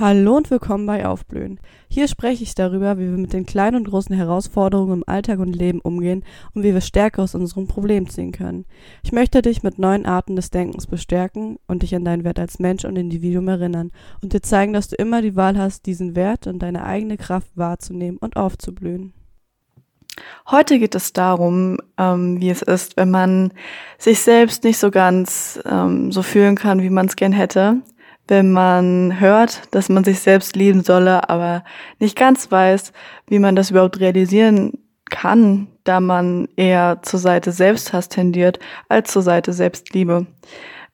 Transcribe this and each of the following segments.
Hallo und willkommen bei Aufblühen. Hier spreche ich darüber, wie wir mit den kleinen und großen Herausforderungen im Alltag und Leben umgehen und wie wir Stärke aus unserem Problem ziehen können. Ich möchte dich mit neuen Arten des Denkens bestärken und dich an deinen Wert als Mensch und Individuum erinnern und dir zeigen, dass du immer die Wahl hast, diesen Wert und deine eigene Kraft wahrzunehmen und aufzublühen. Heute geht es darum, wie es ist, wenn man sich selbst nicht so ganz so fühlen kann, wie man es gern hätte. Wenn man hört, dass man sich selbst lieben solle, aber nicht ganz weiß, wie man das überhaupt realisieren kann, da man eher zur Seite Selbsthass tendiert als zur Seite Selbstliebe.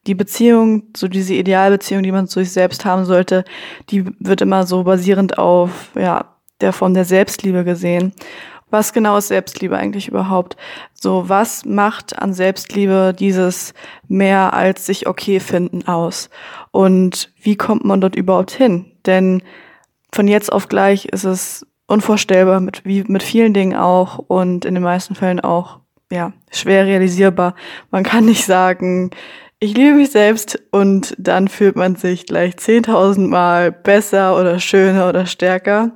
Die Beziehung, so diese Idealbeziehung, die man zu sich selbst haben sollte, die wird immer so basierend auf der Form der Selbstliebe gesehen. Was genau ist Selbstliebe eigentlich überhaupt? So, was macht an Selbstliebe dieses mehr als sich okay finden aus? Und wie kommt man dort überhaupt hin? Denn von jetzt auf gleich ist es unvorstellbar, wie mit vielen Dingen auch und in den meisten Fällen auch schwer realisierbar. Man kann nicht sagen, ich liebe mich selbst und dann fühlt man sich gleich 10.000 Mal besser oder schöner oder stärker.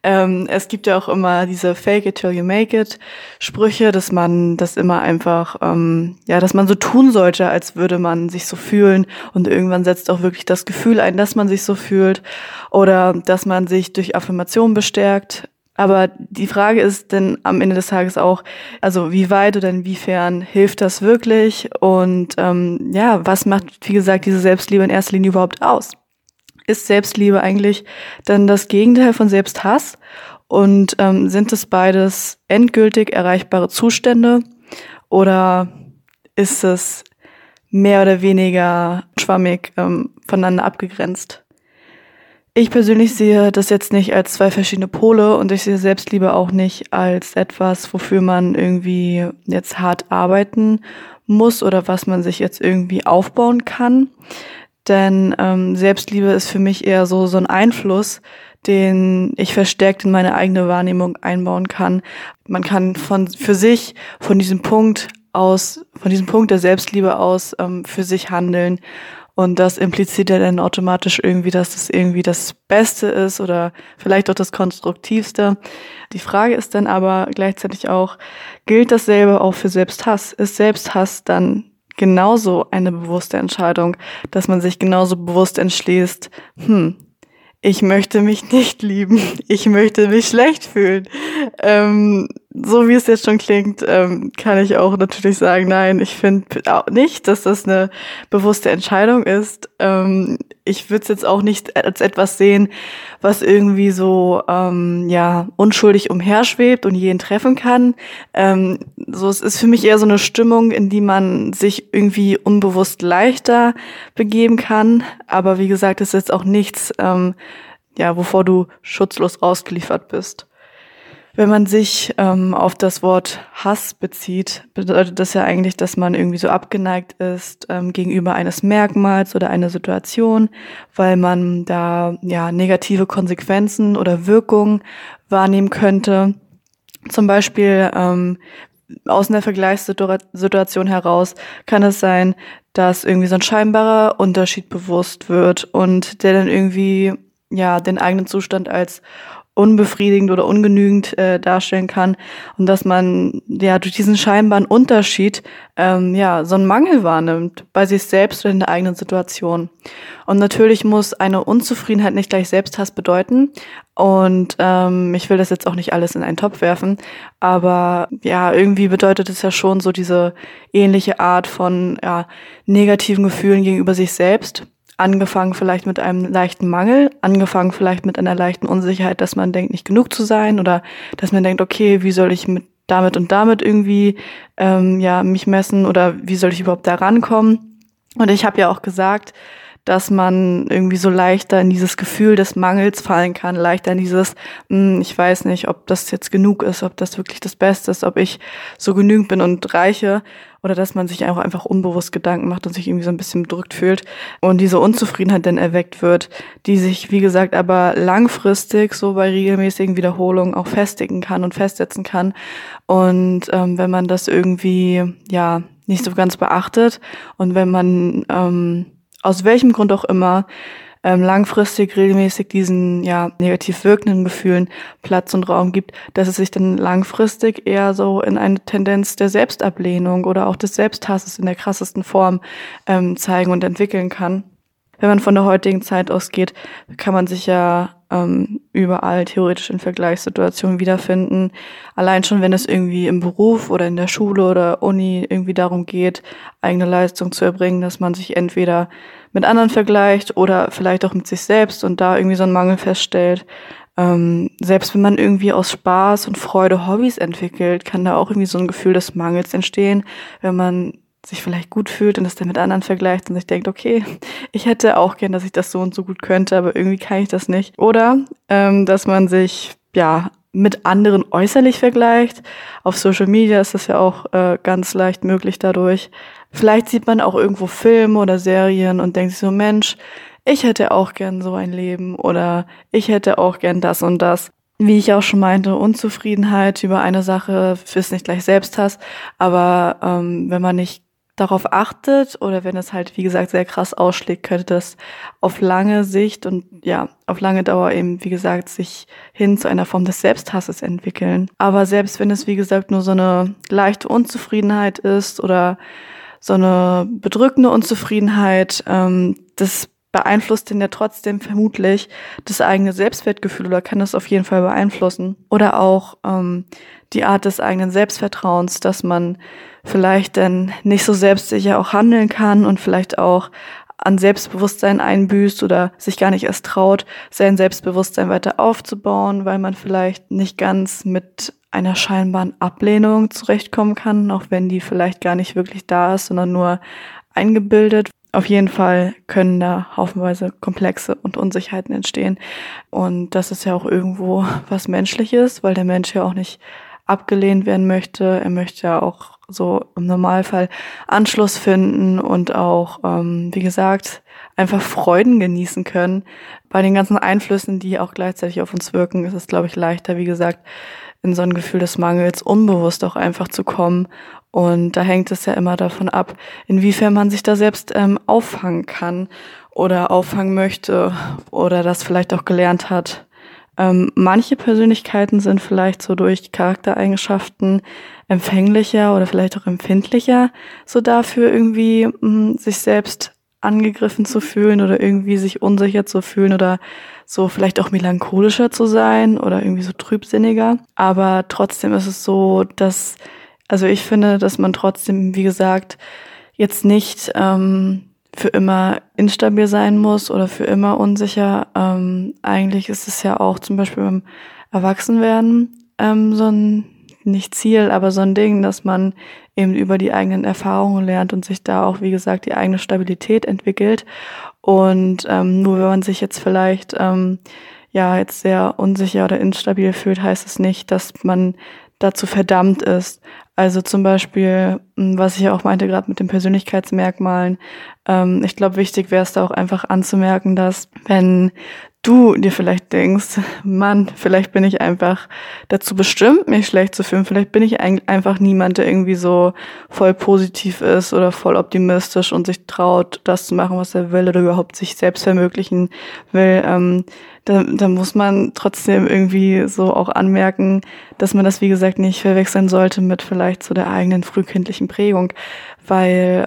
Es gibt ja auch immer diese Fake it till you make it Sprüche, dass man das immer einfach, dass man so tun sollte, als würde man sich so fühlen und irgendwann setzt auch wirklich das Gefühl ein, dass man sich so fühlt oder dass man sich durch Affirmationen bestärkt. Aber die Frage ist dann am Ende des Tages auch, also wie weit oder inwiefern hilft das wirklich und was macht, wie gesagt, diese Selbstliebe in erster Linie überhaupt aus? Ist Selbstliebe eigentlich dann das Gegenteil von Selbsthass und sind es beides endgültig erreichbare Zustände oder ist es mehr oder weniger schwammig voneinander abgegrenzt? Ich persönlich sehe das jetzt nicht als zwei verschiedene Pole und ich sehe Selbstliebe auch nicht als etwas, wofür man irgendwie jetzt hart arbeiten muss oder was man sich jetzt irgendwie aufbauen kann. Denn Selbstliebe ist für mich eher so ein Einfluss, den ich verstärkt in meine eigene Wahrnehmung einbauen kann. Man kann von diesem Punkt der Selbstliebe aus für sich handeln. Und das impliziert ja dann automatisch irgendwie, dass es irgendwie das Beste ist oder vielleicht auch das Konstruktivste. Die Frage ist dann aber gleichzeitig auch, gilt dasselbe auch für Selbsthass? Ist Selbsthass dann genauso eine bewusste Entscheidung, dass man sich genauso bewusst entschließt, ich möchte mich nicht lieben, ich möchte mich schlecht fühlen. So wie es jetzt schon klingt, kann ich auch natürlich sagen, nein, ich finde nicht, dass das eine bewusste Entscheidung ist. Ich würde es jetzt auch nicht als etwas sehen, was irgendwie so unschuldig umherschwebt und jeden treffen kann. Es ist für mich eher so eine Stimmung, in die man sich irgendwie unbewusst leichter begeben kann. Aber wie gesagt, es ist jetzt auch nichts, wovor du schutzlos ausgeliefert bist. Wenn man sich auf das Wort Hass bezieht, bedeutet das ja eigentlich, dass man irgendwie so abgeneigt ist gegenüber eines Merkmals oder einer Situation, weil man da negative Konsequenzen oder Wirkungen wahrnehmen könnte. Zum Beispiel aus einer Vergleichssituation heraus kann es sein, dass irgendwie so ein scheinbarer Unterschied bewusst wird und der dann irgendwie den eigenen Zustand als unbefriedigend oder ungenügend darstellen kann und dass man durch diesen scheinbaren Unterschied so einen Mangel wahrnimmt bei sich selbst oder in der eigenen Situation. Und natürlich muss eine Unzufriedenheit nicht gleich Selbsthass bedeuten und ich will das jetzt auch nicht alles in einen Topf werfen, aber irgendwie bedeutet es ja schon so diese ähnliche Art von negativen Gefühlen gegenüber sich selbst. Angefangen vielleicht mit einem leichten Mangel, angefangen vielleicht mit einer leichten Unsicherheit, dass man denkt, nicht genug zu sein oder dass man denkt, okay, wie soll ich mit damit und damit irgendwie mich messen oder wie soll ich überhaupt da rankommen? Und ich habe ja auch gesagt, dass man irgendwie so leichter in dieses Gefühl des Mangels fallen kann, leichter in dieses, ich weiß nicht, ob das jetzt genug ist, ob das wirklich das Beste ist, ob ich so genügend bin und reiche oder dass man sich einfach unbewusst Gedanken macht und sich irgendwie so ein bisschen bedrückt fühlt und diese Unzufriedenheit dann erweckt wird, die sich, wie gesagt, aber langfristig so bei regelmäßigen Wiederholungen auch festigen kann und festsetzen kann und wenn man das irgendwie nicht so ganz beachtet und wenn man aus welchem Grund auch immer langfristig regelmäßig diesen negativ wirkenden Gefühlen Platz und Raum gibt, dass es sich dann langfristig eher so in eine Tendenz der Selbstablehnung oder auch des Selbsthasses in der krassesten Form zeigen und entwickeln kann. Wenn man von der heutigen Zeit ausgeht, kann man sich ja überall theoretisch in Vergleichssituationen wiederfinden. Allein schon, wenn es irgendwie im Beruf oder in der Schule oder Uni irgendwie darum geht, eigene Leistung zu erbringen, dass man sich entweder mit anderen vergleicht oder vielleicht auch mit sich selbst und da irgendwie so einen Mangel feststellt. Selbst wenn man irgendwie aus Spaß und Freude Hobbys entwickelt, kann da auch irgendwie so ein Gefühl des Mangels entstehen, wenn man sich vielleicht gut fühlt und das dann mit anderen vergleicht und sich denkt, okay, ich hätte auch gern, dass ich das so und so gut könnte, aber irgendwie kann ich das nicht. Oder dass man sich mit anderen äußerlich vergleicht. Auf Social Media ist das ja auch ganz leicht möglich dadurch. Vielleicht sieht man auch irgendwo Filme oder Serien und denkt sich so, Mensch, ich hätte auch gern so ein Leben oder ich hätte auch gern das und das. Wie ich auch schon meinte, Unzufriedenheit über eine Sache ist nicht gleich Selbsthass, aber wenn man nicht darauf achtet oder wenn es halt, wie gesagt, sehr krass ausschlägt, könnte das auf lange Sicht und auf lange Dauer eben, wie gesagt, sich hin zu einer Form des Selbsthasses entwickeln. Aber selbst wenn es, wie gesagt, nur so eine leichte Unzufriedenheit ist oder so eine bedrückende Unzufriedenheit, das beeinflusst den ja trotzdem vermutlich das eigene Selbstwertgefühl oder kann das auf jeden Fall beeinflussen. Oder auch die Art des eigenen Selbstvertrauens, dass man vielleicht dann nicht so selbstsicher auch handeln kann und vielleicht auch an Selbstbewusstsein einbüßt oder sich gar nicht erst traut, sein Selbstbewusstsein weiter aufzubauen, weil man vielleicht nicht ganz mit einer scheinbaren Ablehnung zurechtkommen kann, auch wenn die vielleicht gar nicht wirklich da ist, sondern nur eingebildet. Auf jeden Fall können da haufenweise Komplexe und Unsicherheiten entstehen. Und das ist ja auch irgendwo was Menschliches, weil der Mensch ja auch nicht abgelehnt werden möchte. Er möchte ja auch so im Normalfall Anschluss finden und auch, wie gesagt, einfach Freuden genießen können. Bei den ganzen Einflüssen, die auch gleichzeitig auf uns wirken, ist es, glaube ich, leichter, wie gesagt, in so ein Gefühl des Mangels unbewusst auch einfach zu kommen. Und da hängt es ja immer davon ab, inwiefern man sich da selbst auffangen kann oder auffangen möchte oder das vielleicht auch gelernt hat. Manche Persönlichkeiten sind vielleicht so durch Charaktereigenschaften empfänglicher oder vielleicht auch empfindlicher, so dafür irgendwie sich selbst angegriffen zu fühlen oder irgendwie sich unsicher zu fühlen oder so vielleicht auch melancholischer zu sein oder irgendwie so trübsinniger. Aber trotzdem ist es so, dass, also ich finde, dass man trotzdem, wie gesagt, jetzt nicht für immer instabil sein muss oder für immer unsicher. Eigentlich ist es ja auch zum Beispiel beim Erwachsenwerden so ein, nicht Ziel, aber so ein Ding, dass man eben über die eigenen Erfahrungen lernt und sich da auch, wie gesagt, die eigene Stabilität entwickelt. Und nur wenn man sich jetzt vielleicht jetzt sehr unsicher oder instabil fühlt, heißt es nicht, dass man dazu verdammt ist. Also zum Beispiel, was ich ja auch meinte, gerade mit den Persönlichkeitsmerkmalen, ich glaube, wichtig wäre es da auch einfach anzumerken, dass wenn du dir vielleicht denkst, Mann, vielleicht bin ich einfach dazu bestimmt, mich schlecht zu fühlen, vielleicht bin ich einfach niemand, der irgendwie so voll positiv ist oder voll optimistisch und sich traut, das zu machen, was er will oder überhaupt sich selbst verwirklichen will, da muss man trotzdem irgendwie so auch anmerken, dass man das, wie gesagt, nicht verwechseln sollte mit vielleicht so der eigenen frühkindlichen Prägung, weil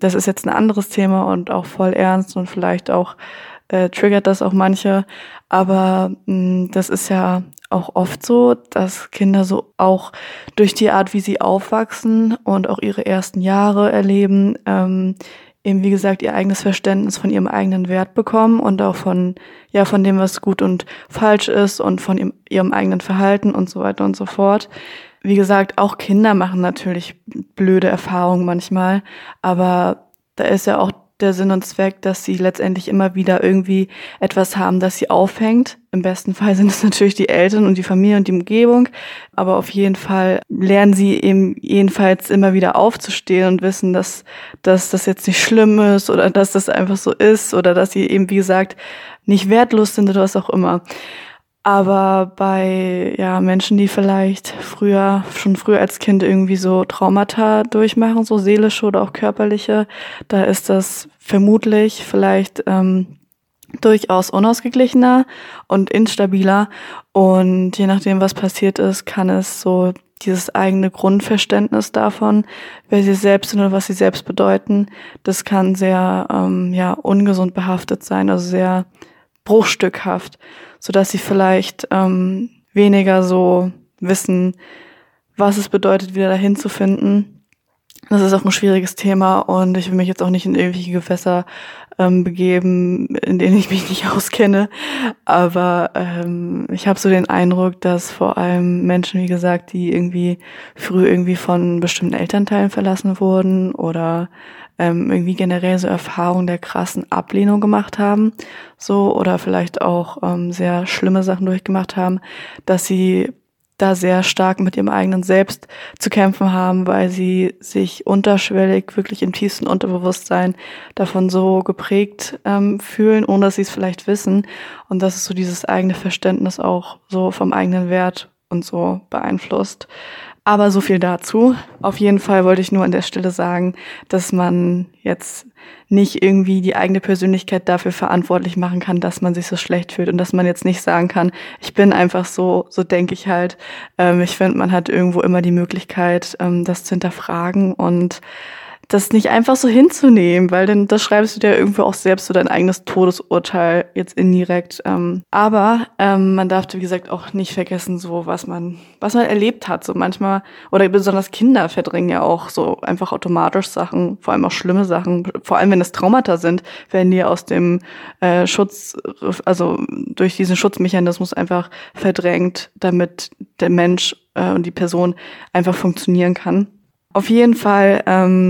das ist jetzt ein anderes Thema und auch voll ernst und vielleicht auch triggert das auch manche, aber das ist ja auch oft so, dass Kinder so auch durch die Art, wie sie aufwachsen und auch ihre ersten Jahre erleben, eben wie gesagt ihr eigenes Verständnis von ihrem eigenen Wert bekommen und auch von dem, was gut und falsch ist und von ihrem eigenen Verhalten und so weiter und so fort. Wie gesagt, auch Kinder machen natürlich blöde Erfahrungen manchmal, aber da ist ja auch der Sinn und Zweck, dass sie letztendlich immer wieder irgendwie etwas haben, das sie aufhängt. Im besten Fall sind es natürlich die Eltern und die Familie und die Umgebung, aber auf jeden Fall lernen sie eben jedenfalls immer wieder aufzustehen und wissen, dass das jetzt nicht schlimm ist oder dass das einfach so ist oder dass sie eben, wie gesagt, nicht wertlos sind oder was auch immer. Aber bei Menschen, die vielleicht schon früher als Kind irgendwie so Traumata durchmachen, so seelische oder auch körperliche, da ist das vermutlich vielleicht durchaus unausgeglichener und instabiler. Und je nachdem, was passiert ist, kann es so dieses eigene Grundverständnis davon, wer sie selbst sind oder was sie selbst bedeuten, das kann sehr ungesund behaftet sein, also sehr bruchstückhaft, sodass sie vielleicht weniger so wissen, was es bedeutet, wieder dahin zu finden. Das ist auch ein schwieriges Thema und ich will mich jetzt auch nicht in irgendwelche Gewässer begeben, in denen ich mich nicht auskenne. Aber ich habe so den Eindruck, dass vor allem Menschen, wie gesagt, die irgendwie früh irgendwie von bestimmten Elternteilen verlassen wurden oder irgendwie generell so Erfahrungen der krassen Ablehnung gemacht haben, so, oder vielleicht auch sehr schlimme Sachen durchgemacht haben, dass sie da sehr stark mit ihrem eigenen Selbst zu kämpfen haben, weil sie sich unterschwellig, wirklich im tiefsten Unterbewusstsein davon so geprägt fühlen, ohne dass sie es vielleicht wissen. Und dass es so dieses eigene Verständnis auch so vom eigenen Wert und so beeinflusst. Aber so viel dazu. Auf jeden Fall wollte ich nur an der Stelle sagen, dass man jetzt nicht irgendwie die eigene Persönlichkeit dafür verantwortlich machen kann, dass man sich so schlecht fühlt und dass man jetzt nicht sagen kann, ich bin einfach so, so denke ich halt. Ich finde, man hat irgendwo immer die Möglichkeit, das zu hinterfragen und das nicht einfach so hinzunehmen, weil dann das schreibst du dir irgendwo auch selbst so dein eigenes Todesurteil jetzt indirekt. Aber man darf, wie gesagt, auch nicht vergessen, so was man erlebt hat. So manchmal, oder besonders Kinder verdrängen ja auch so einfach automatisch Sachen, vor allem auch schlimme Sachen. Vor allem, wenn es Traumata sind, werden die aus dem Schutz, also durch diesen Schutzmechanismus einfach verdrängt, damit der Mensch und die Person einfach funktionieren kann. Auf jeden Fall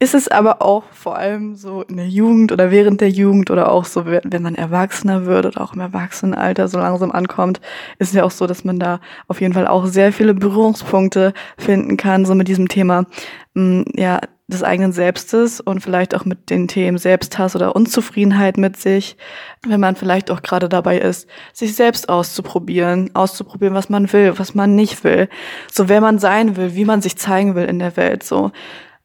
ist es aber auch vor allem so in der Jugend oder während der Jugend oder auch so, wenn man erwachsener wird oder auch im Erwachsenenalter so langsam ankommt, ist es ja auch so, dass man da auf jeden Fall auch sehr viele Berührungspunkte finden kann, so mit diesem Thema des eigenen Selbstes und vielleicht auch mit den Themen Selbsthass oder Unzufriedenheit mit sich, wenn man vielleicht auch gerade dabei ist, sich selbst auszuprobieren, was man will, was man nicht will, so wer man sein will, wie man sich zeigen will in der Welt, so.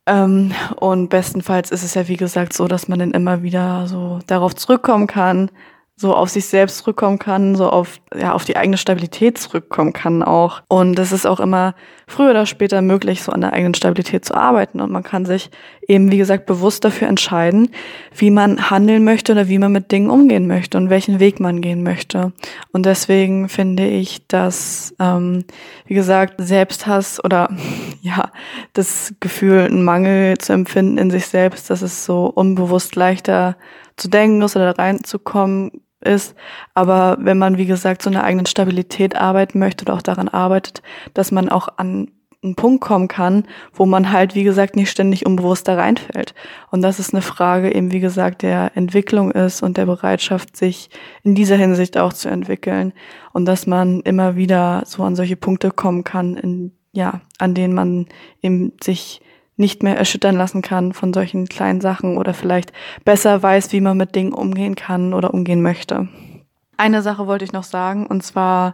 Und bestenfalls ist es ja, wie gesagt, so, dass man dann immer wieder so darauf zurückkommen kann, so auf sich selbst zurückkommen kann, so auf die eigene Stabilität zurückkommen kann auch. Und es ist auch immer früher oder später möglich, so an der eigenen Stabilität zu arbeiten. Und man kann sich eben, wie gesagt, bewusst dafür entscheiden, wie man handeln möchte oder wie man mit Dingen umgehen möchte und welchen Weg man gehen möchte. Und deswegen finde ich, dass, wie gesagt, Selbsthass oder ja, das Gefühl, einen Mangel zu empfinden in sich selbst, dass es so unbewusst leichter zu denken ist oder da reinzukommen ist. Aber wenn man, wie gesagt, so einer eigenen Stabilität arbeiten möchte oder auch daran arbeitet, dass man auch an einen Punkt kommen kann, wo man halt, wie gesagt, nicht ständig unbewusst da reinfällt. Und das ist eine Frage eben, wie gesagt, der Entwicklung ist und der Bereitschaft, sich in dieser Hinsicht auch zu entwickeln. Und dass man immer wieder so an solche Punkte kommen kann, an denen man eben sich nicht mehr erschüttern lassen kann von solchen kleinen Sachen oder vielleicht besser weiß, wie man mit Dingen umgehen kann oder umgehen möchte. Eine Sache wollte ich noch sagen, und zwar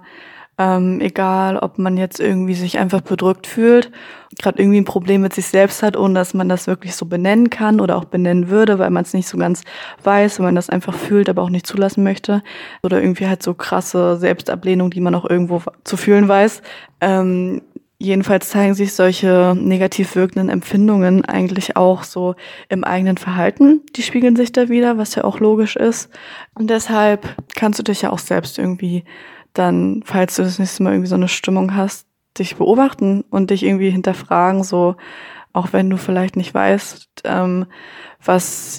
egal, ob man jetzt irgendwie sich einfach bedrückt fühlt, gerade irgendwie ein Problem mit sich selbst hat, ohne dass man das wirklich so benennen kann oder auch benennen würde, weil man es nicht so ganz weiß, wenn man das einfach fühlt, aber auch nicht zulassen möchte. Oder irgendwie halt so krasse Selbstablehnung, die man auch irgendwo zu fühlen weiß. Jedenfalls zeigen sich solche negativ wirkenden Empfindungen eigentlich auch so im eigenen Verhalten. Die spiegeln sich da wieder, was ja auch logisch ist. Und deshalb kannst du dich ja auch selbst irgendwie dann, falls du das nächste Mal irgendwie so eine Stimmung hast, dich beobachten und dich irgendwie hinterfragen, so, auch wenn du vielleicht nicht weißt, was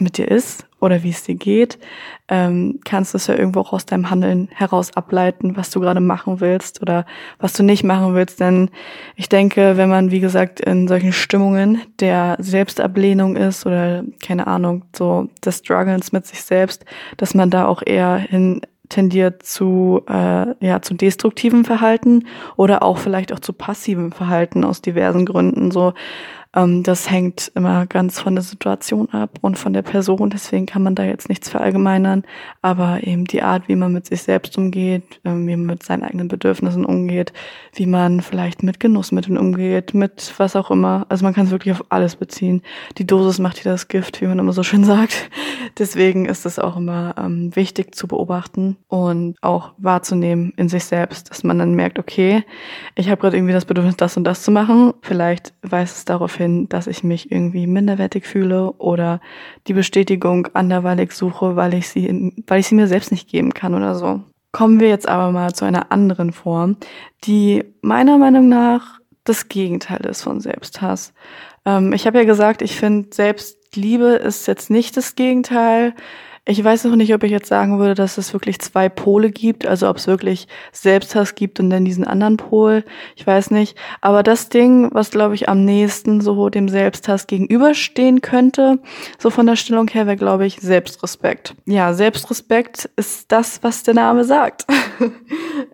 mit dir ist oder wie es dir geht, kannst du es ja irgendwo auch aus deinem Handeln heraus ableiten, was du gerade machen willst oder was du nicht machen willst. Denn ich denke, wenn man, wie gesagt, in solchen Stimmungen der Selbstablehnung ist oder, keine Ahnung, so des Struggles mit sich selbst, dass man da auch eher tendiert zu destruktivem Verhalten oder auch vielleicht auch zu passivem Verhalten aus diversen Gründen, so Das hängt immer ganz von der Situation ab und von der Person, deswegen kann man da jetzt nichts verallgemeinern, aber eben die Art, wie man mit sich selbst umgeht, wie man mit seinen eigenen Bedürfnissen umgeht, wie man vielleicht mit Genussmitteln umgeht, mit was auch immer, also man kann es wirklich auf alles beziehen. Die Dosis macht hier das Gift, wie man immer so schön sagt, deswegen ist es auch immer wichtig zu beobachten und auch wahrzunehmen in sich selbst, dass man dann merkt, okay, ich habe gerade irgendwie das Bedürfnis, das und das zu machen, vielleicht weist es darauf hin, dass ich mich irgendwie minderwertig fühle oder die Bestätigung anderweitig suche, weil ich sie mir selbst nicht geben kann oder so. Kommen wir jetzt aber mal zu einer anderen Form, die meiner Meinung nach das Gegenteil ist von Selbsthass. Ich habe ja gesagt, ich finde, Selbstliebe ist jetzt nicht das Gegenteil. Ich weiß noch nicht, ob ich jetzt sagen würde, dass es wirklich zwei Pole gibt, also ob es wirklich Selbsthass gibt und dann diesen anderen Pol, ich weiß nicht. Aber das Ding, was, glaube ich, am nächsten so dem Selbsthass gegenüberstehen könnte, so von der Stellung her, wäre, glaube ich, Selbstrespekt. Ja, Selbstrespekt ist das, was der Name sagt.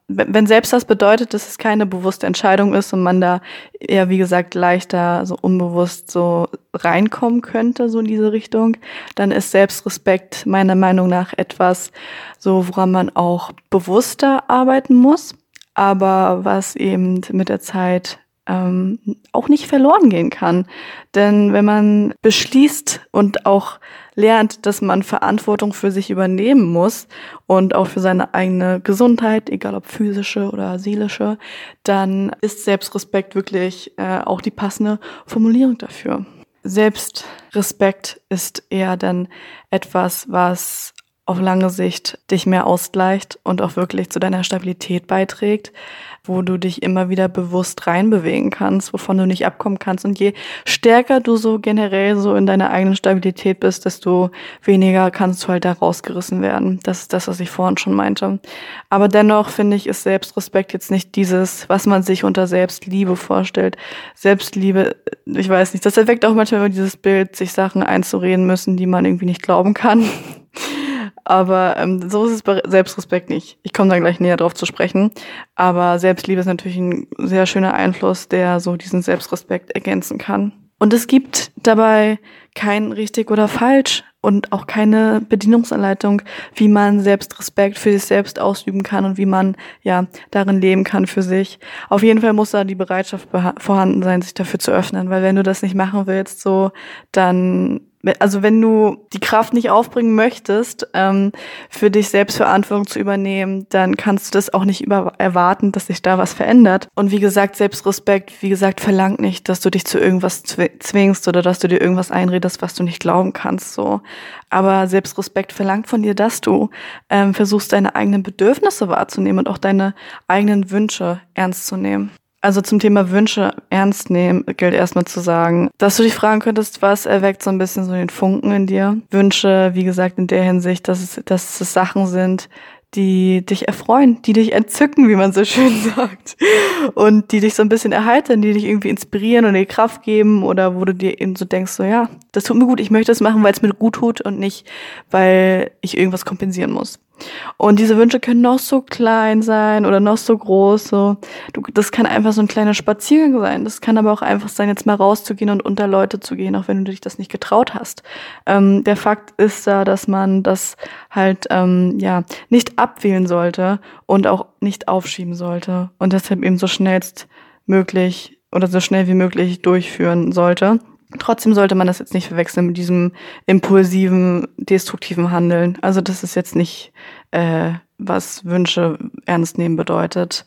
Wenn Selbsthass bedeutet, dass es keine bewusste Entscheidung ist und man da eher, wie gesagt, leichter so unbewusst so reinkommen könnte, so in diese Richtung, dann ist Selbstrespekt meiner Meinung nach etwas, so woran man auch bewusster arbeiten muss, aber was eben mit der Zeit auch nicht verloren gehen kann. Denn wenn man beschließt und auch lernt, dass man Verantwortung für sich übernehmen muss und auch für seine eigene Gesundheit, egal ob physische oder seelische, dann ist Selbstrespekt wirklich auch die passende Formulierung dafür. Selbstrespekt ist eher dann etwas, was auf lange Sicht dich mehr ausgleicht und auch wirklich zu deiner Stabilität beiträgt, wo du dich immer wieder bewusst reinbewegen kannst, wovon du nicht abkommen kannst. Und je stärker du so generell so in deiner eigenen Stabilität bist, desto weniger kannst du halt da rausgerissen werden. Das ist das, was ich vorhin schon meinte. Aber dennoch finde ich, ist Selbstrespekt jetzt nicht dieses, was man sich unter Selbstliebe vorstellt. Selbstliebe, ich weiß nicht, das erweckt auch manchmal immer dieses Bild, sich Sachen einzureden müssen, die man irgendwie nicht glauben kann. Aber so ist es bei Selbstrespekt nicht. Ich komme da gleich näher drauf zu sprechen. Aber Selbstliebe ist natürlich ein sehr schöner Einfluss, der so diesen Selbstrespekt ergänzen kann. Und es gibt dabei kein richtig oder falsch und auch keine Bedienungsanleitung, wie man Selbstrespekt für sich selbst ausüben kann und wie man ja darin leben kann für sich. Auf jeden Fall muss da die Bereitschaft vorhanden sein, sich dafür zu öffnen. Weil wenn du das nicht machen willst, so dann... Also wenn du die Kraft nicht aufbringen möchtest, für dich selbst Verantwortung zu übernehmen, dann kannst du das auch nicht erwarten, dass sich da was verändert. Und wie gesagt, Selbstrespekt, wie gesagt, verlangt nicht, dass du dich zu irgendwas zwingst oder dass du dir irgendwas einredest, was du nicht glauben kannst. So, aber Selbstrespekt verlangt von dir, dass du versuchst, deine eigenen Bedürfnisse wahrzunehmen und auch deine eigenen Wünsche ernst zu nehmen. Also zum Thema Wünsche ernst nehmen gilt erstmal zu sagen, dass du dich fragen könntest, was erweckt so ein bisschen so den Funken in dir. Wünsche, wie gesagt, in der Hinsicht, dass es Sachen sind, die dich erfreuen, die dich entzücken, wie man so schön sagt. Und die dich so ein bisschen erheitern, die dich irgendwie inspirieren und dir Kraft geben oder wo du dir eben so denkst, so ja, das tut mir gut, ich möchte es machen, weil es mir gut tut und nicht, weil ich irgendwas kompensieren muss. Und diese Wünsche können noch so klein sein oder noch so groß. So. Das kann einfach so ein kleiner Spaziergang sein. Das kann aber auch einfach sein, jetzt mal rauszugehen und unter Leute zu gehen, auch wenn du dich das nicht getraut hast. Der Fakt ist da, dass man das halt nicht abwählen sollte und auch nicht aufschieben sollte. Und deshalb eben so schnellstmöglich oder so schnell wie möglich durchführen sollte. Trotzdem sollte man das jetzt nicht verwechseln mit diesem impulsiven, destruktiven Handeln. Also das ist jetzt nicht, was Wünsche ernst nehmen bedeutet.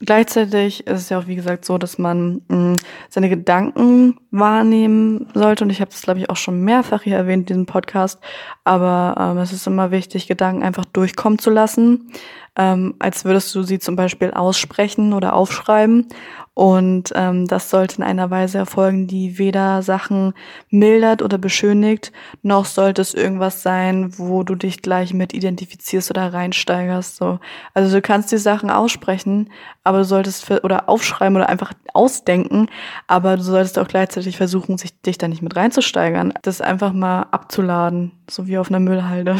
Gleichzeitig ist es ja auch, wie gesagt, so, dass man seine Gedanken wahrnehmen sollte. Und ich habe das, glaube ich, auch schon mehrfach hier erwähnt, diesen Podcast. Aber es ist immer wichtig, Gedanken einfach durchkommen zu lassen, als würdest du sie zum Beispiel aussprechen oder aufschreiben. Und das sollte in einer Weise erfolgen, die weder Sachen mildert oder beschönigt, noch sollte es irgendwas sein, wo du dich gleich mit identifizierst oder reinsteigerst. So. Also du kannst die Sachen aussprechen, aber du solltest oder aufschreiben oder einfach ausdenken, aber du solltest auch gleichzeitig versuchen, dich da nicht mit reinzusteigern. Das einfach mal abzuladen, so wie auf einer Müllhalde.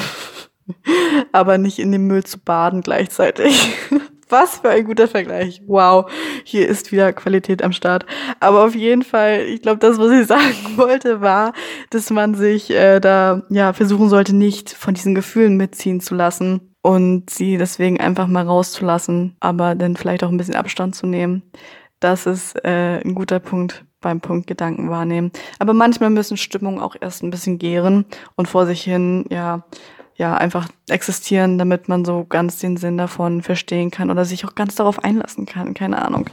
Aber nicht in dem Müll zu baden gleichzeitig. Was für ein guter Vergleich. Wow, hier ist wieder Qualität am Start. Aber auf jeden Fall, ich glaube, das, was ich sagen wollte, war, dass man sich da ja versuchen sollte, nicht von diesen Gefühlen mitziehen zu lassen und sie deswegen einfach mal rauszulassen, aber dann vielleicht auch ein bisschen Abstand zu nehmen. Das ist ein guter Punkt beim Punkt Gedanken wahrnehmen. Aber manchmal müssen Stimmungen auch erst ein bisschen gären und vor sich hin, ja, einfach existieren, damit man so ganz den Sinn davon verstehen kann oder sich auch ganz darauf einlassen kann, keine Ahnung.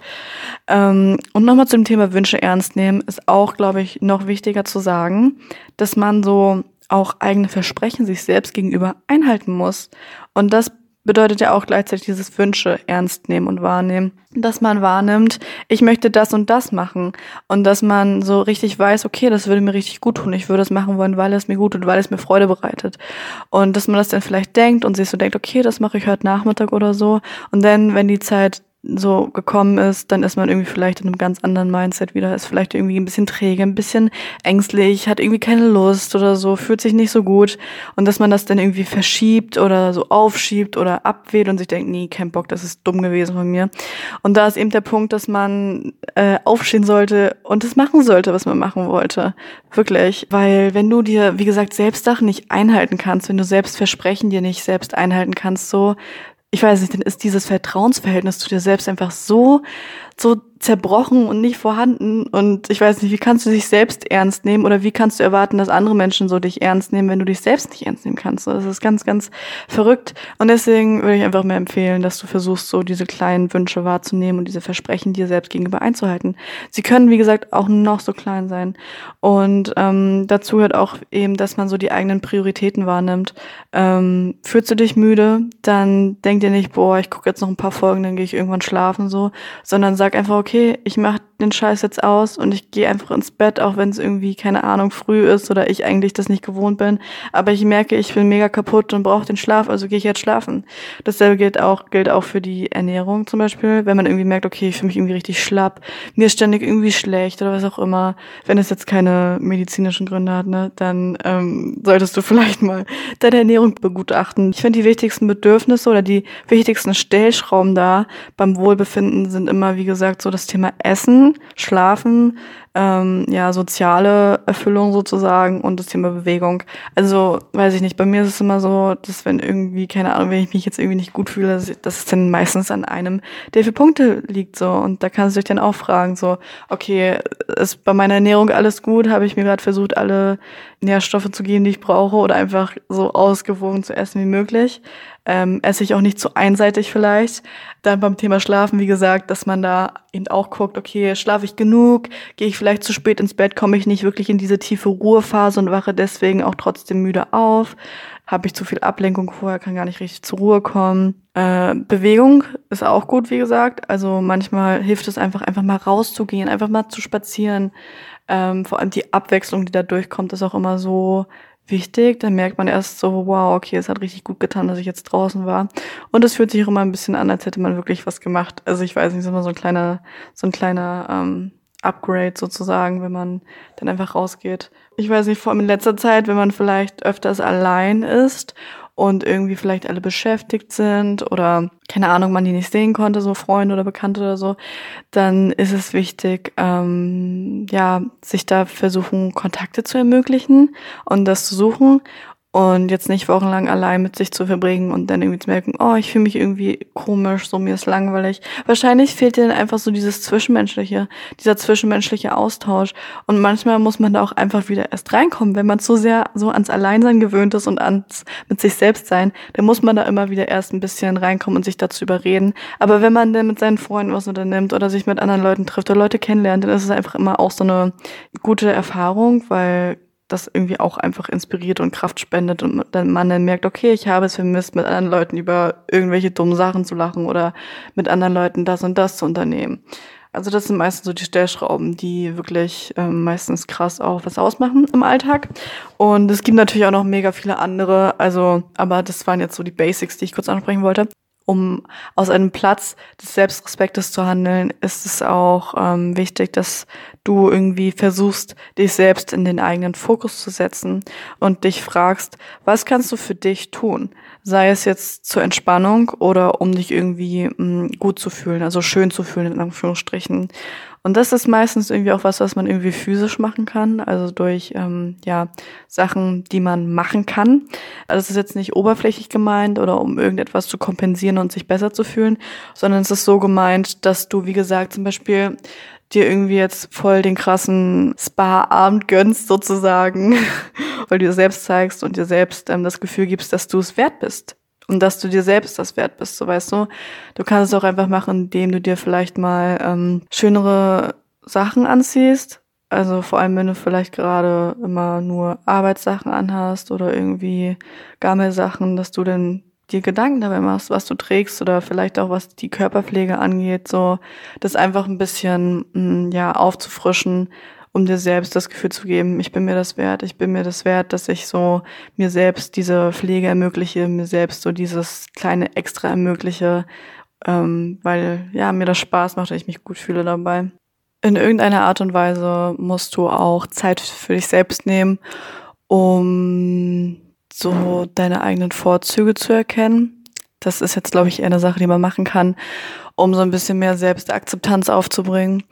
Und nochmal zum Thema Wünsche ernst nehmen, ist auch, glaube ich, noch wichtiger zu sagen, dass man so auch eigene Versprechen sich selbst gegenüber einhalten muss. Und das bedeutet ja auch gleichzeitig dieses Wünsche ernst nehmen und wahrnehmen, dass man wahrnimmt, ich möchte das und das machen und dass man so richtig weiß, okay, das würde mir richtig gut tun, ich würde es machen wollen, weil es mir gut tut, weil es mir Freude bereitet und dass man das dann vielleicht denkt und sich so denkt, okay, das mache ich heute Nachmittag oder so und dann, wenn die Zeit so gekommen ist, dann ist man irgendwie vielleicht in einem ganz anderen Mindset wieder, ist vielleicht irgendwie ein bisschen träge, ein bisschen ängstlich, hat irgendwie keine Lust oder so, fühlt sich nicht so gut und dass man das dann irgendwie verschiebt oder so aufschiebt oder abwählt und sich denkt, nee, kein Bock, das ist dumm gewesen von mir. Und da ist eben der Punkt, dass man aufstehen sollte und das machen sollte, was man machen wollte. Wirklich, weil wenn du dir, wie gesagt, selbst Sachen nicht einhalten kannst, wenn du selbst Versprechen dir nicht selbst einhalten kannst, so, ich weiß nicht, dann ist dieses Vertrauensverhältnis zu dir selbst einfach so zerbrochen und nicht vorhanden und ich weiß nicht, wie kannst du dich selbst ernst nehmen oder wie kannst du erwarten, dass andere Menschen so dich ernst nehmen, wenn du dich selbst nicht ernst nehmen kannst. Das ist ganz, ganz verrückt und deswegen würde ich einfach mehr empfehlen, dass du versuchst, so diese kleinen Wünsche wahrzunehmen und diese Versprechen dir selbst gegenüber einzuhalten. Sie können, wie gesagt, auch noch so klein sein und dazu gehört auch eben, dass man so die eigenen Prioritäten wahrnimmt. Fühlst du dich müde, dann denk dir nicht, boah, ich gucke jetzt noch ein paar Folgen, dann gehe ich irgendwann schlafen, so, sondern sag einfach, okay, ich mache den Scheiß jetzt aus und ich gehe einfach ins Bett, auch wenn es irgendwie, keine Ahnung, früh ist oder ich eigentlich das nicht gewohnt bin, aber ich merke, ich bin mega kaputt und brauche den Schlaf, also gehe ich jetzt schlafen. Dasselbe gilt auch für die Ernährung zum Beispiel, wenn man irgendwie merkt, okay, ich fühle mich irgendwie richtig schlapp, mir ist ständig irgendwie schlecht oder was auch immer, wenn es jetzt keine medizinischen Gründe hat, ne, dann solltest du vielleicht mal deine Ernährung begutachten. Ich finde, die wichtigsten Bedürfnisse oder die wichtigsten Stellschrauben da beim Wohlbefinden sind immer, wie gesagt, so das Thema Essen, Schlafen, ja, soziale Erfüllung sozusagen und das Thema Bewegung. Also, weiß ich nicht, bei mir ist es immer so, dass wenn irgendwie, keine Ahnung, wenn ich mich jetzt irgendwie nicht gut fühle, dass es dann meistens an einem der 4 Punkte liegt so und da kannst du dich dann auch fragen, so, okay, ist bei meiner Ernährung alles gut? Habe ich mir gerade versucht, alle Nährstoffe zu geben, die ich brauche oder einfach so ausgewogen zu essen wie möglich? Esse ich auch nicht zu einseitig vielleicht. Dann beim Thema Schlafen, wie gesagt, dass man da eben auch guckt, okay, schlafe ich genug? Gehe ich vielleicht zu spät ins Bett? Komme ich nicht wirklich in diese tiefe Ruhephase und wache deswegen auch trotzdem müde auf? Habe ich zu viel Ablenkung vorher, kann gar nicht richtig zur Ruhe kommen? Bewegung ist auch gut, wie gesagt. Also manchmal hilft es einfach mal rauszugehen, einfach mal zu spazieren. Vor allem die Abwechslung, die da durchkommt, ist auch immer so wichtig, dann merkt man erst so, wow, okay, es hat richtig gut getan, dass ich jetzt draußen war. Und es fühlt sich auch immer ein bisschen an, als hätte man wirklich was gemacht. Also ich weiß nicht, es ist immer so ein kleiner Upgrade sozusagen, wenn man dann einfach rausgeht. Ich weiß nicht, vor allem in letzter Zeit, wenn man vielleicht öfters allein ist und irgendwie vielleicht alle beschäftigt sind oder, keine Ahnung, man die nicht sehen konnte, so Freunde oder Bekannte oder so, dann ist es wichtig, ja, sich da versuchen, Kontakte zu ermöglichen und das zu suchen und jetzt nicht wochenlang allein mit sich zu verbringen und dann irgendwie zu merken, oh, ich fühle mich irgendwie komisch, so mir ist langweilig. Wahrscheinlich fehlt dir dann einfach so dieses Zwischenmenschliche, dieser zwischenmenschliche Austausch. Und manchmal muss man da auch einfach wieder erst reinkommen. Wenn man zu sehr so ans Alleinsein gewöhnt ist und ans mit sich selbst sein, dann muss man da immer wieder erst ein bisschen reinkommen und sich dazu überreden. Aber wenn man dann mit seinen Freunden was unternimmt oder sich mit anderen Leuten trifft oder Leute kennenlernt, dann ist es einfach immer auch so eine gute Erfahrung, weil das irgendwie auch einfach inspiriert und Kraft spendet und dann man dann merkt, okay, ich habe es vermisst, mit anderen Leuten über irgendwelche dummen Sachen zu lachen oder mit anderen Leuten das und das zu unternehmen. Also das sind meistens so die Stellschrauben, die wirklich meistens krass auch was ausmachen im Alltag. Und es gibt natürlich auch noch mega viele andere, also aber das waren jetzt so die Basics, die ich kurz ansprechen wollte. um aus einem Platz des Selbstrespektes zu handeln, ist es auch wichtig, dass du irgendwie versuchst, dich selbst in den eigenen Fokus zu setzen und dich fragst, was kannst du für dich tun? Sei es jetzt zur Entspannung oder um dich irgendwie gut zu fühlen, also schön zu fühlen in Anführungsstrichen. Und das ist meistens irgendwie auch was man irgendwie physisch machen kann, also durch Sachen, die man machen kann. Also es ist jetzt nicht oberflächlich gemeint oder um irgendetwas zu kompensieren und sich besser zu fühlen, sondern es ist so gemeint, dass du, wie gesagt, zum Beispiel dir irgendwie jetzt voll den krassen Spa-Abend gönnst sozusagen, weil du dir selbst zeigst und dir selbst das Gefühl gibst, dass du es wert bist. Und dass du dir selbst das wert bist, so weißt du. Du kannst es auch einfach machen, indem du dir vielleicht mal schönere Sachen anziehst. Also vor allem, wenn du vielleicht gerade immer nur Arbeitssachen anhast oder irgendwie Gammelsachen, dass du dann dir Gedanken dabei machst, was du trägst oder vielleicht auch was die Körperpflege angeht, so das einfach ein bisschen aufzufrischen, um dir selbst das Gefühl zu geben, ich bin mir das wert, dass ich so mir selbst diese Pflege ermögliche, mir selbst so dieses kleine Extra ermögliche, weil ja mir das Spaß macht und ich mich gut fühle dabei. In irgendeiner Art und Weise musst du auch Zeit für dich selbst nehmen, um so deine eigenen Vorzüge zu erkennen. Das ist jetzt, glaube ich, eher eine Sache, die man machen kann, um so ein bisschen mehr Selbstakzeptanz aufzubringen.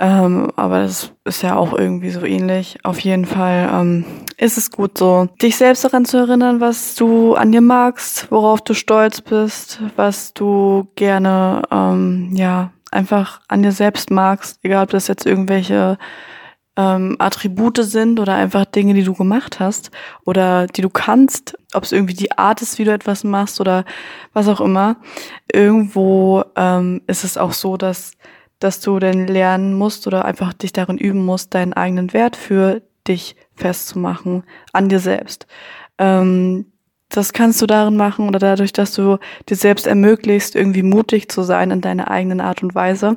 Aber das ist ja auch irgendwie so ähnlich. Auf jeden Fall ist es gut so, dich selbst daran zu erinnern, was du an dir magst, worauf du stolz bist, was du gerne einfach an dir selbst magst, egal ob das jetzt irgendwelche Attribute sind oder einfach Dinge, die du gemacht hast oder die du kannst, ob es irgendwie die Art ist, wie du etwas machst oder was auch immer. Irgendwo ist es auch so, dass du dann lernen musst oder einfach dich darin üben musst, deinen eigenen Wert für dich festzumachen, an dir selbst. Das kannst du darin machen oder dadurch, dass du dir selbst ermöglichst, irgendwie mutig zu sein in deiner eigenen Art und Weise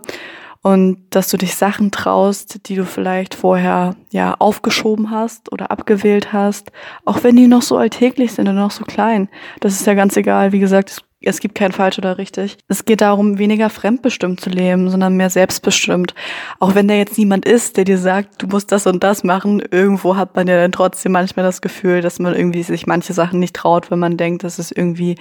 und dass du dich Sachen traust, die du vielleicht vorher aufgeschoben hast oder abgewählt hast, auch wenn die noch so alltäglich sind und noch so klein. Das ist ja ganz egal, wie gesagt, es gibt kein falsch oder richtig. Es geht darum, weniger fremdbestimmt zu leben, sondern mehr selbstbestimmt. Auch wenn da jetzt niemand ist, der dir sagt, du musst das und das machen, irgendwo hat man ja dann trotzdem manchmal das Gefühl, dass man irgendwie sich manche Sachen nicht traut, wenn man denkt, dass es irgendwie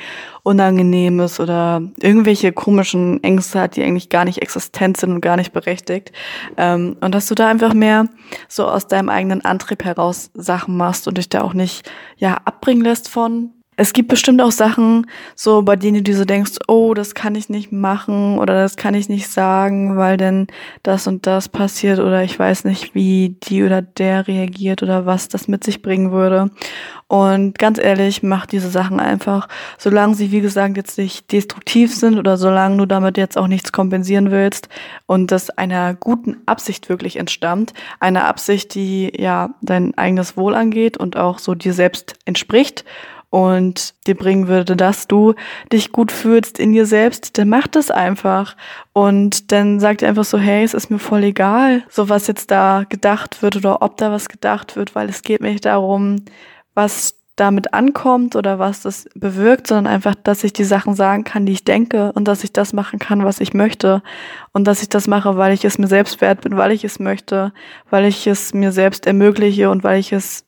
unangenehm ist oder irgendwelche komischen Ängste hat, die eigentlich gar nicht existent sind und gar nicht berechtigt. Und dass du da einfach mehr so aus deinem eigenen Antrieb heraus Sachen machst und dich da auch nicht abbringen lässt von. Es gibt bestimmt auch Sachen, so bei denen du so denkst, oh, das kann ich nicht machen oder das kann ich nicht sagen, weil denn das und das passiert oder ich weiß nicht, wie die oder der reagiert oder was das mit sich bringen würde. Und ganz ehrlich, mach diese Sachen einfach, solange sie, wie gesagt, jetzt nicht destruktiv sind oder solange du damit jetzt auch nichts kompensieren willst und das einer guten Absicht wirklich entstammt. Einer Absicht, die dein eigenes Wohl angeht und auch so dir selbst entspricht. Und dir bringen würde, dass du dich gut fühlst in dir selbst, dann mach das einfach. Und dann sag dir einfach so, hey, es ist mir voll egal, so was jetzt da gedacht wird oder ob da was gedacht wird, weil es geht mir nicht darum, was damit ankommt oder was das bewirkt, sondern einfach, dass ich die Sachen sagen kann, die ich denke und dass ich das machen kann, was ich möchte und dass ich das mache, weil ich es mir selbst wert bin, weil ich es möchte, weil ich es mir selbst ermögliche und weil ich mir selbst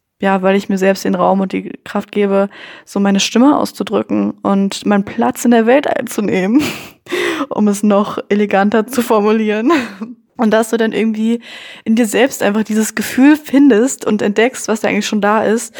den Raum und die Kraft gebe, so meine Stimme auszudrücken und meinen Platz in der Welt einzunehmen, um es noch eleganter zu formulieren. Und dass du dann irgendwie in dir selbst einfach dieses Gefühl findest und entdeckst, was da eigentlich schon da ist.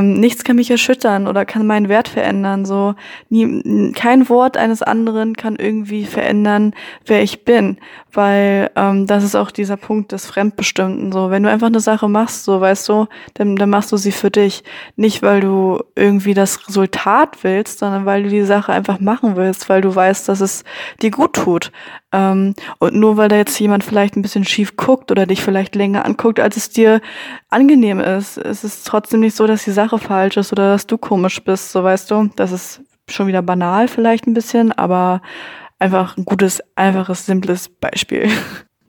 Nichts kann mich erschüttern oder kann meinen Wert verändern. So kein Wort eines anderen kann irgendwie verändern, wer ich bin. Weil das ist auch dieser Punkt des Fremdbestimmten. So, wenn du einfach eine Sache machst, so weißt du, dann machst du sie für dich. Nicht, weil du irgendwie das Resultat willst, sondern weil du die Sache einfach machen willst, weil du weißt, dass es dir gut tut. Und nur weil da jetzt jemand vielleicht ein bisschen schief guckt oder dich vielleicht länger anguckt, als es dir angenehm ist, es ist trotzdem nicht so, dass die Sache falsch ist oder dass du komisch bist, so weißt du. Das ist schon wieder banal vielleicht ein bisschen, aber einfach ein gutes, einfaches, simples Beispiel.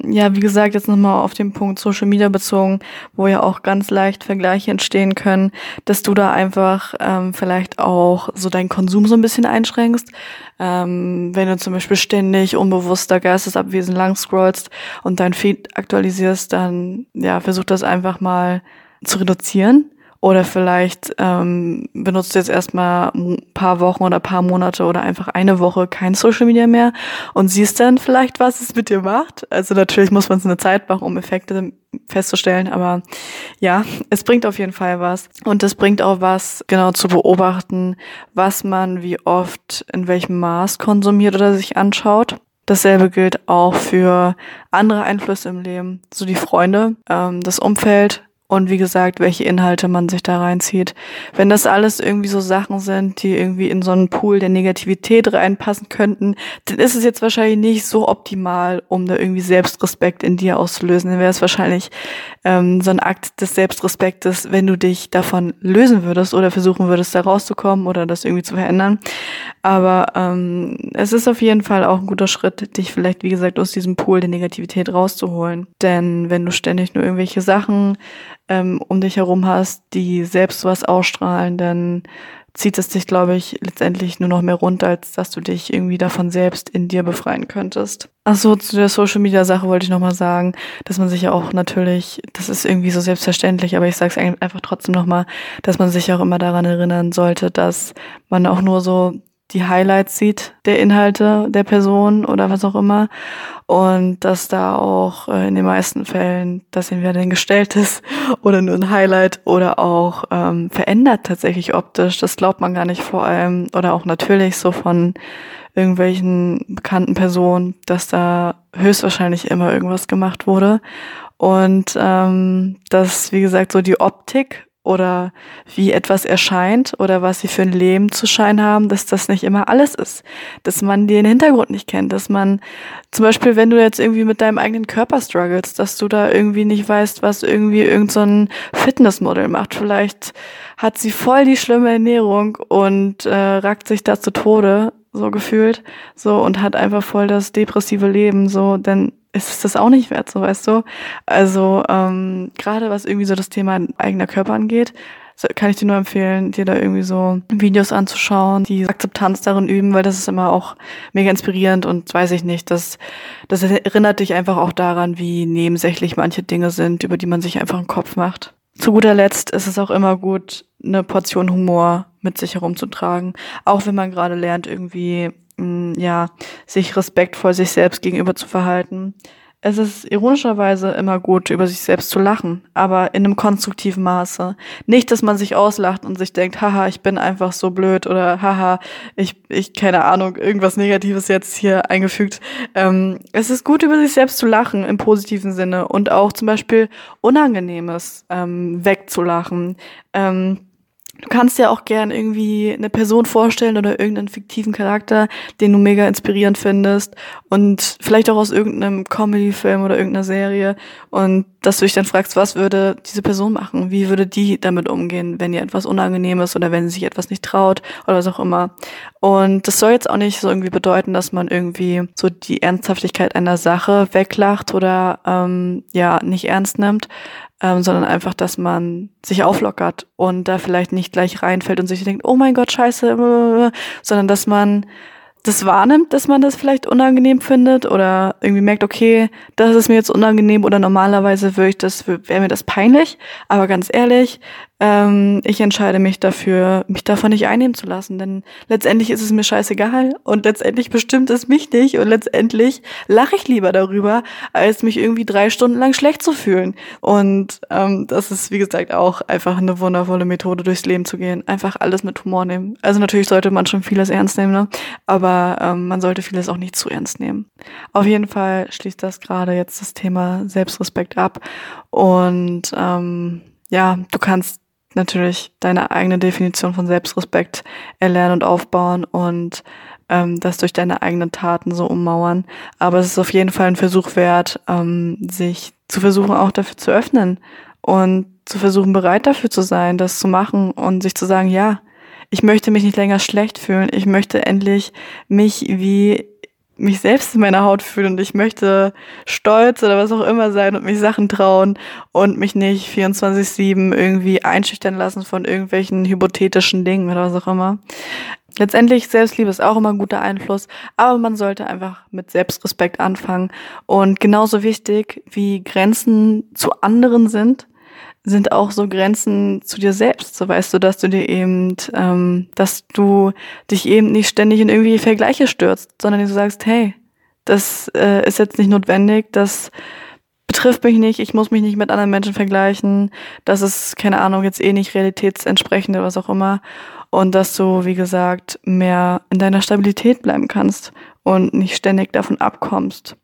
Ja, wie gesagt, jetzt nochmal auf den Punkt Social Media bezogen, wo ja auch ganz leicht Vergleiche entstehen können, dass du da einfach vielleicht auch so deinen Konsum so ein bisschen einschränkst. Wenn du zum Beispiel ständig unbewusster geistesabwesend lang scrollst und dein Feed aktualisierst, dann ja, versuch das einfach mal zu reduzieren. Oder vielleicht benutzt du jetzt erstmal ein paar Wochen oder ein paar Monate oder einfach eine Woche kein Social Media mehr und siehst dann vielleicht, was es mit dir macht. Also natürlich muss man es eine Zeit brauchen, um Effekte festzustellen, aber ja, es bringt auf jeden Fall was. Und es bringt auch was, genau zu beobachten, was man wie oft in welchem Maß konsumiert oder sich anschaut. Dasselbe gilt auch für andere Einflüsse im Leben, so die Freunde, das Umfeld. Und wie gesagt, welche Inhalte man sich da reinzieht. Wenn das alles irgendwie so Sachen sind, die irgendwie in so einen Pool der Negativität reinpassen könnten, dann ist es jetzt wahrscheinlich nicht so optimal, um da irgendwie Selbstrespekt in dir auszulösen. Dann wäre es wahrscheinlich so ein Akt des Selbstrespektes, wenn du dich davon lösen würdest oder versuchen würdest, da rauszukommen oder das irgendwie zu verändern. Aber es ist auf jeden Fall auch ein guter Schritt, dich vielleicht, wie gesagt, aus diesem Pool der Negativität rauszuholen. Denn wenn du ständig nur irgendwelche Sachen um dich herum hast, die selbst was ausstrahlen, dann zieht es dich, glaube ich, letztendlich nur noch mehr runter, als dass du dich irgendwie davon selbst in dir befreien könntest. Achso, zu der Social-Media-Sache wollte ich nochmal sagen, dass man sich ja auch natürlich, das ist irgendwie so selbstverständlich, aber ich sage es einfach trotzdem nochmal, dass man sich auch immer daran erinnern sollte, dass man auch nur so die Highlights sieht, der Inhalte der Person oder was auch immer. Und dass da auch in den meisten Fällen das entweder ein gestelltes oder nur ein Highlight oder auch verändert tatsächlich optisch. Das glaubt man gar nicht, vor allem oder auch natürlich so von irgendwelchen bekannten Personen, dass da höchstwahrscheinlich immer irgendwas gemacht wurde. Und dass, wie gesagt, so die Optik oder wie etwas erscheint oder was sie für ein Leben zu scheinen haben, dass das nicht immer alles ist. Dass man den Hintergrund nicht kennt, dass man zum Beispiel, wenn du jetzt irgendwie mit deinem eigenen Körper strugglest, dass du da irgendwie nicht weißt, was irgendwie irgendein Fitnessmodel macht. Vielleicht hat sie voll die schlimme Ernährung und rackt sich da zu Tode, so gefühlt, so, und hat einfach voll das depressive Leben, so, denn es ist das auch nicht wert, so, weißt du. Also gerade was irgendwie so das Thema eigener Körper angeht, kann ich dir nur empfehlen, dir da irgendwie so Videos anzuschauen, die Akzeptanz darin üben, weil das ist immer auch mega inspirierend und weiß ich nicht, das erinnert dich einfach auch daran, wie nebensächlich manche Dinge sind, über die man sich einfach einen Kopf macht. Zu guter Letzt ist es auch immer gut, eine Portion Humor mit sich herumzutragen, auch wenn man gerade lernt, irgendwie ja, sich respektvoll sich selbst gegenüber zu verhalten. Es ist ironischerweise immer gut, über sich selbst zu lachen, aber in einem konstruktiven Maße. Nicht, dass man sich auslacht und sich denkt, haha, ich bin einfach so blöd oder haha, ich keine Ahnung, irgendwas Negatives jetzt hier eingefügt. Es ist gut, über sich selbst zu lachen im positiven Sinne und auch zum Beispiel Unangenehmes wegzulachen. Du kannst ja auch gern irgendwie eine Person vorstellen oder irgendeinen fiktiven Charakter, den du mega inspirierend findest und vielleicht auch aus irgendeinem Comedy-Film oder irgendeiner Serie, und dass du dich dann fragst, was würde diese Person machen? Wie würde die damit umgehen, wenn ihr etwas unangenehm ist oder wenn sie sich etwas nicht traut oder was auch immer? Und das soll jetzt auch nicht so irgendwie bedeuten, dass man irgendwie so die Ernsthaftigkeit einer Sache weglacht oder ja, nicht ernst nimmt. Sondern einfach, dass man sich auflockert und da vielleicht nicht gleich reinfällt und sich denkt, oh mein Gott, scheiße, sondern dass man das wahrnimmt, dass man das vielleicht unangenehm findet oder irgendwie merkt, okay, das ist mir jetzt unangenehm oder normalerweise wäre mir das peinlich, aber ganz ehrlich, ich entscheide mich dafür, mich davon nicht einnehmen zu lassen, denn letztendlich ist es mir scheißegal und letztendlich bestimmt es mich nicht und letztendlich lache ich lieber darüber, als mich irgendwie 3 Stunden lang schlecht zu fühlen. Und das ist, wie gesagt, auch einfach eine wundervolle Methode, durchs Leben zu gehen. Einfach alles mit Humor nehmen. Also natürlich sollte man schon vieles ernst nehmen, ne? Aber man sollte vieles auch nicht zu ernst nehmen. Auf jeden Fall schließt das gerade jetzt das Thema Selbstrespekt ab. Und ja, du kannst natürlich deine eigene Definition von Selbstrespekt erlernen und aufbauen und das durch deine eigenen Taten so ummauern. Aber es ist auf jeden Fall ein Versuch wert, sich zu versuchen, auch dafür zu öffnen und zu versuchen, bereit dafür zu sein, das zu machen und sich zu sagen, ja, ich möchte mich nicht länger schlecht fühlen, ich möchte endlich mich wie mich selbst in meiner Haut fühle und ich möchte stolz oder was auch immer sein und mich Sachen trauen und mich nicht 24/7 irgendwie einschüchtern lassen von irgendwelchen hypothetischen Dingen oder was auch immer. Letztendlich, Selbstliebe ist auch immer ein guter Einfluss, aber man sollte einfach mit Selbstrespekt anfangen. Und genauso wichtig, wie Grenzen zu anderen sind auch so Grenzen zu dir selbst. So weißt du, dass du dir eben, dass du dich eben nicht ständig in irgendwie Vergleiche stürzt, sondern du sagst, hey, das ist jetzt nicht notwendig, das betrifft mich nicht, ich muss mich nicht mit anderen Menschen vergleichen, das ist, keine Ahnung, jetzt eh nicht realitätsentsprechend oder was auch immer. Und dass du, wie gesagt, mehr in deiner Stabilität bleiben kannst und nicht ständig davon abkommst.